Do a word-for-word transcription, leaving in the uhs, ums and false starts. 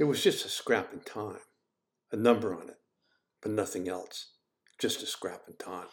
There was just a scrap in time, a number on it, but nothing else, just a scrap in time.